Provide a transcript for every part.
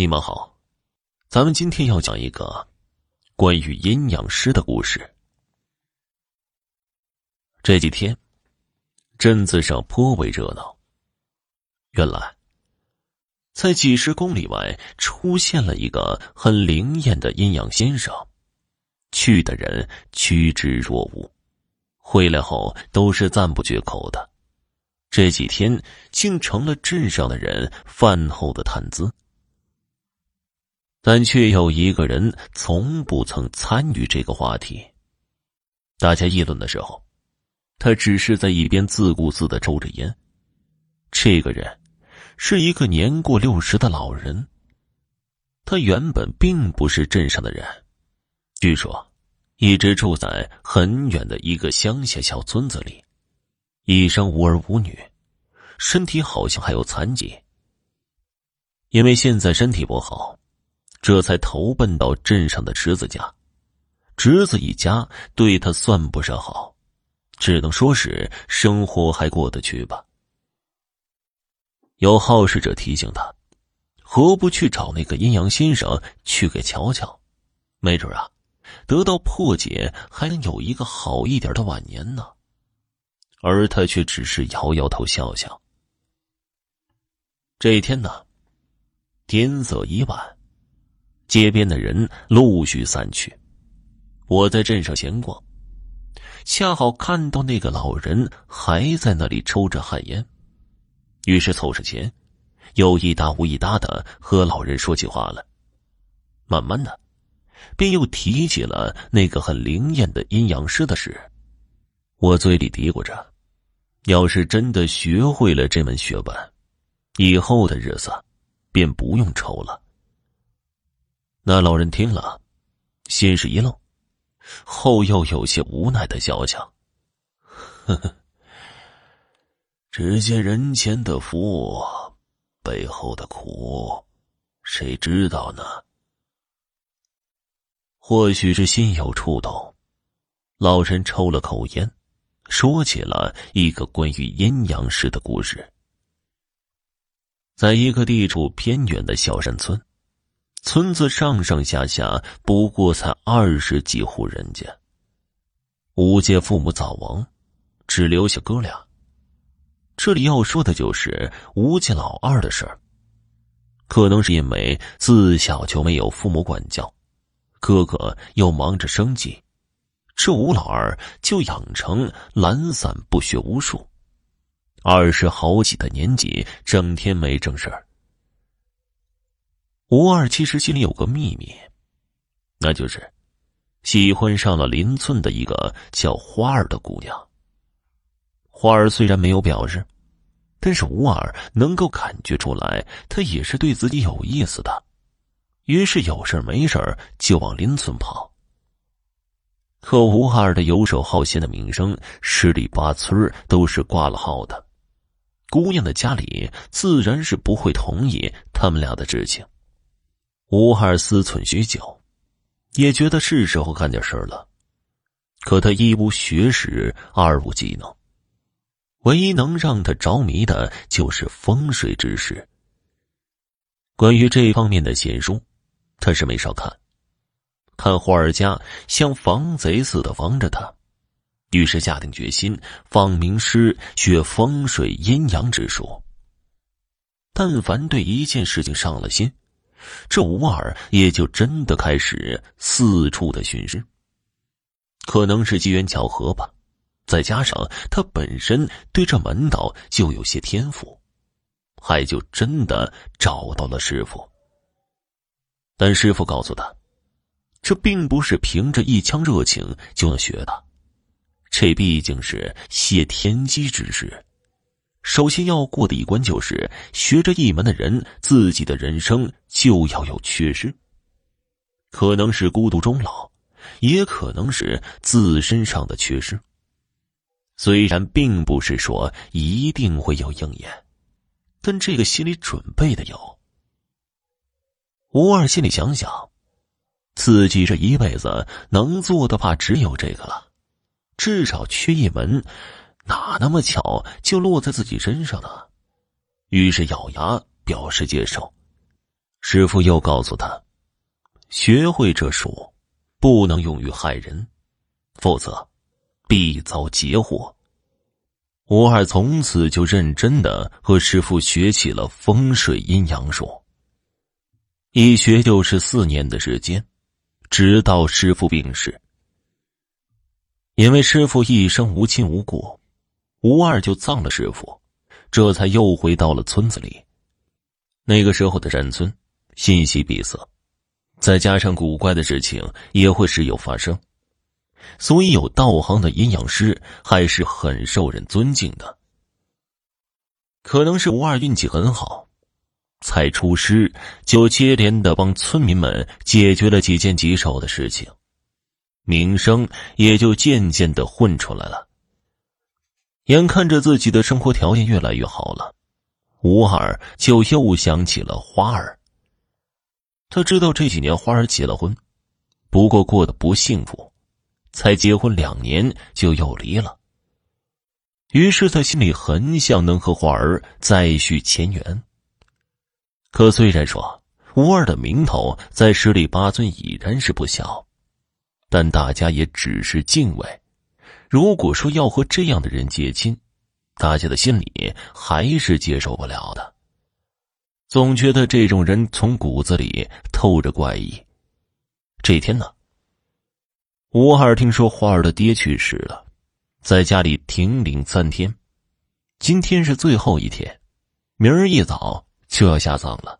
你们好，咱们今天要讲一个关于阴阳师的故事。这几天镇子上颇为热闹，原来在几十公里外出现了一个很灵验的阴阳先生，去的人趋之若鹜，回来后都是赞不绝口的。这几天竟成了镇上的人饭后的谈资，但却有一个人从不曾参与这个话题。大家议论的时候，他只是在一边自顾自地抽着烟。这个人是一个年过60的老人，他原本并不是镇上的人，据说一直住在很远的一个乡下小村子里，一生无儿无女，身体好像还有残疾。因为现在身体不好，这才投奔到镇上的侄子家。侄子一家对他算不上好，只能说是生活还过得去吧。有好事者提醒他，何不去找那个阴阳先生去给瞧瞧，没准啊得到破解，还能有一个好一点的晚年呢。而他却只是摇摇头笑笑。这一天呢，天色已晚，街边的人陆续散去。我在镇上闲逛，恰好看到那个老人还在那里抽着旱烟，于是凑上前，有一搭无一搭的和老人说起话来。慢慢的便又提起了那个很灵验的阴阳师的事。我嘴里嘀咕着，要是真的学会了这门学问，以后的日子便不用愁了。那老人听了先是一愣，后又有些无奈的笑笑，呵呵，只见人前的福，背后的苦，谁知道呢？或许是心有触动，老人抽了口烟，说起了一个关于阴阳师的故事。在一个地处偏远的小山村，村子上上下下不过才20几户人家，吴家父母早亡，只留下哥俩。这里要说的就是吴家老二的事儿。可能是因为自小就没有父母管教，哥哥又忙着生计，这吴老二就养成懒散不学无术，20好几的年纪整天没正事儿。吴二其实心里有个秘密，那就是喜欢上了邻村的一个叫花儿的姑娘。花儿虽然没有表示，但是吴二能够感觉出来，她也是对自己有意思的，于是有事没事就往邻村跑。可吴二的游手好闲的名声，十里八村都是挂了号的，姑娘的家里自然是不会同意他们俩的事情。吴二思忖许久，也觉得是时候干点事了。可他一无学识，二无技能，唯一能让他着迷的就是风水知识。关于这方面的闲书，他是没少看。看花儿家像防贼似的防着他，于是下定决心访名师学风水阴阳之术。但凡对一件事情上了心，这吴二也就真的开始四处的寻师。可能是机缘巧合吧，再加上他本身对这门道就有些天赋，还就真的找到了师傅。但师傅告诉他，这并不是凭着一腔热情就能学的，这毕竟是谢天机之事。首先要过的一关就是学着一门的人，自己的人生就要有缺失。可能是孤独终老，也可能是自身上的缺失，虽然并不是说一定会有应验，但这个心理准备的有。吴二心里想想，自己这一辈子能做的怕只有这个了，至少缺一门，哪那么巧就落在自己身上呢？于是咬牙表示接受，师父又告诉他，学会这术不能用于害人，否则必遭劫祸。吴海从此就认真的和师父学起了风水阴阳术，一学就是4年的时间，直到师父病逝。因为师父一生无亲无故，吴二就葬了师父，这才又回到了村子里。那个时候的山村信息闭塞，再加上古怪的事情也会时有发生，所以有道行的阴阳师还是很受人尊敬的。可能是吴二运气很好，才出师就接连的帮村民们解决了几件棘手的事情，名声也就渐渐的混出来了。眼看着自己的生活条件越来越好了，吴二就又想起了花儿。他知道这几年花儿结了婚，不过过得不幸福，才结婚2年就又离了，于是他心里很想能和花儿再续前缘。可虽然说吴二的名头在10里8村已然是不小，但大家也只是敬畏，如果说要和这样的人结亲，大家的心里还是接受不了的，总觉得这种人从骨子里透着怪异。这天呢，吴二听说花儿的爹去世了，在家里停灵3天，今天是最后一天，明儿一早就要下葬了。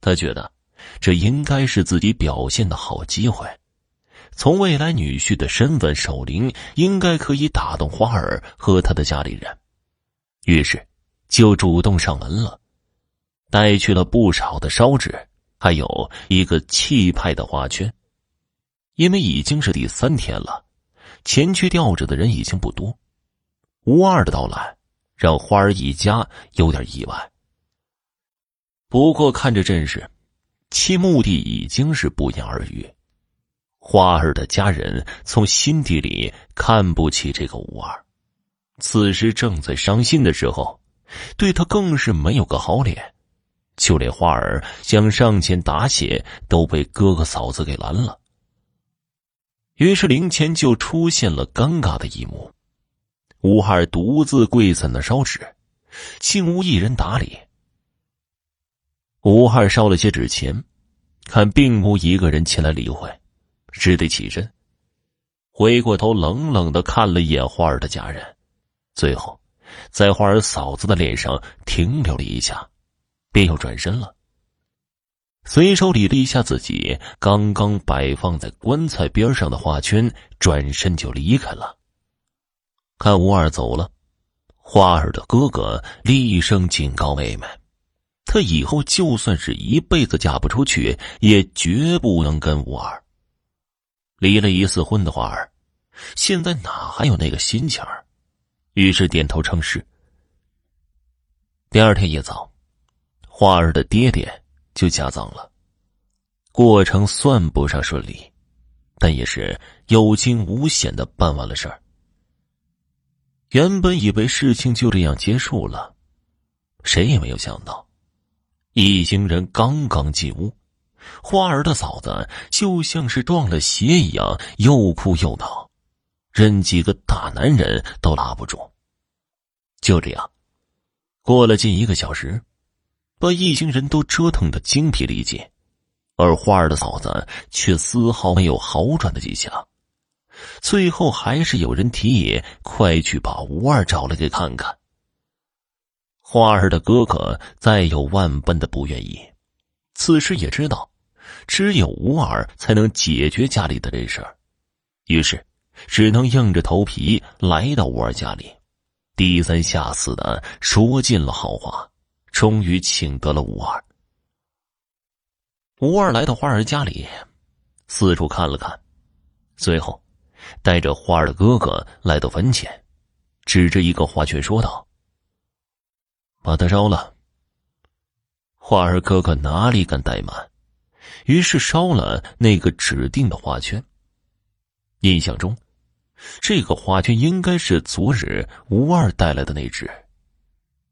他觉得这应该是自己表现的好机会，从未来女婿的身份守灵，应该可以打动花儿和他的家里人，于是就主动上门了，带去了不少的烧纸，还有一个气派的花圈。因为已经是第3天了，前去吊着的人已经不多，吴二的到来让花儿一家有点意外。不过看这阵势，其目的已经是不言而喻，花儿的家人从心底里看不起这个吴二，此时正在伤心的时候，对他更是没有个好脸，就连花儿想上前答谢都被哥哥嫂子给拦了。于是灵前就出现了尴尬的一幕，吴二独自跪在那烧纸，竟无一人打理。吴二烧了些纸钱，看并无一个人前来理会，只得起身，回过头冷冷地看了一眼花儿的家人，最后在花儿嫂子的脸上停留了一下，便又转身了。随手理了一下自己刚刚摆放在棺材边上的花圈，转身就离开了。看吴二走了，花儿的哥哥厉声警告妹妹，他以后就算是一辈子嫁不出去，也绝不能跟吴二。离了1次婚的花儿现在哪还有那个心情儿，于是点头称是。第2天一早，花儿的爹爹就下葬了，过程算不上顺利，但也是有惊无险的办完了事儿。原本以为事情就这样结束了，谁也没有想到，一行人刚刚进屋，花儿的嫂子就像是撞了邪一样，又哭又闹，任几个大男人都拉不住。就这样过了近1个小时，把一行人都折腾得精疲力尽，而花儿的嫂子却丝毫没有好转的迹象。最后还是有人提议快去把吴二找来给看看。花儿的哥哥再有万般的不愿意，此时也知道只有吴二才能解决家里的这事儿，于是只能硬着头皮来到吴二家里，低三下四的说尽了好话，终于请得了吴二。吴二来到花儿家里，四处看了看，随后带着花儿的哥哥来到坟前，指着一个花圈说道：“把它烧了。”花儿哥哥哪里敢怠慢，于是烧了那个指定的花圈。印象中，这个花圈应该是昨日吴二带来的那只。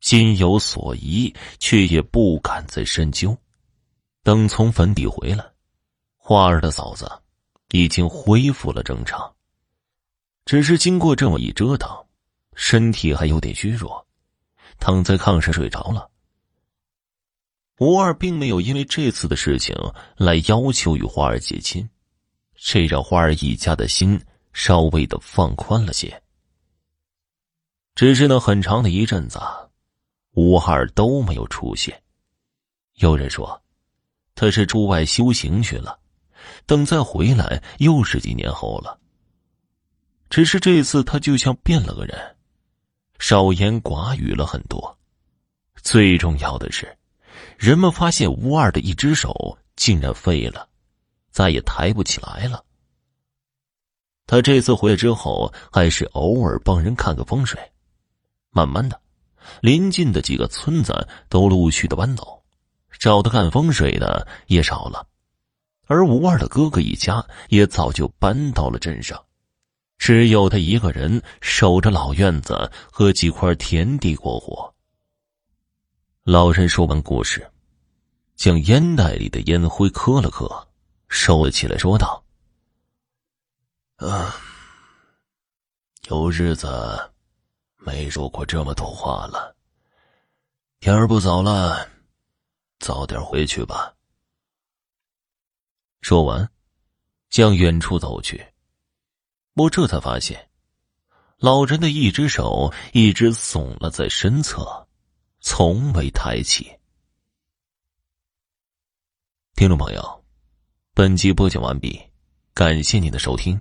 心有所疑，却也不敢再深究，等从坟地回来，花儿的嫂子已经恢复了正常，只是经过这么一折腾，身体还有点虚弱，躺在炕上睡着了。吴二并没有因为这次的事情来要求与花儿结亲，这让花儿一家的心稍微的放宽了些。只是那很长的一阵子，吴二都没有出现。有人说他是出外修行去了，等再回来又是几年后了。只是这次他就像变了个人，少言寡语了很多。最重要的是，人们发现吴二的一只手竟然废了，再也抬不起来了。他这次回来之后，还是偶尔帮人看个风水。慢慢的，临近的几个村子都陆续的搬走，找他看风水的也少了。而吴二的哥哥一家也早就搬到了镇上，只有他一个人守着老院子和几块田地过活。老人说完故事，将烟袋里的烟灰磕了磕，收了起来，说道：“有日子没说过这么多话了。天儿不早了，早点回去吧。”说完，向远处走去。我这才发现，老人的一只手一直耸了在身侧，从未抬起。听众朋友，本集播讲完毕，感谢您的收听。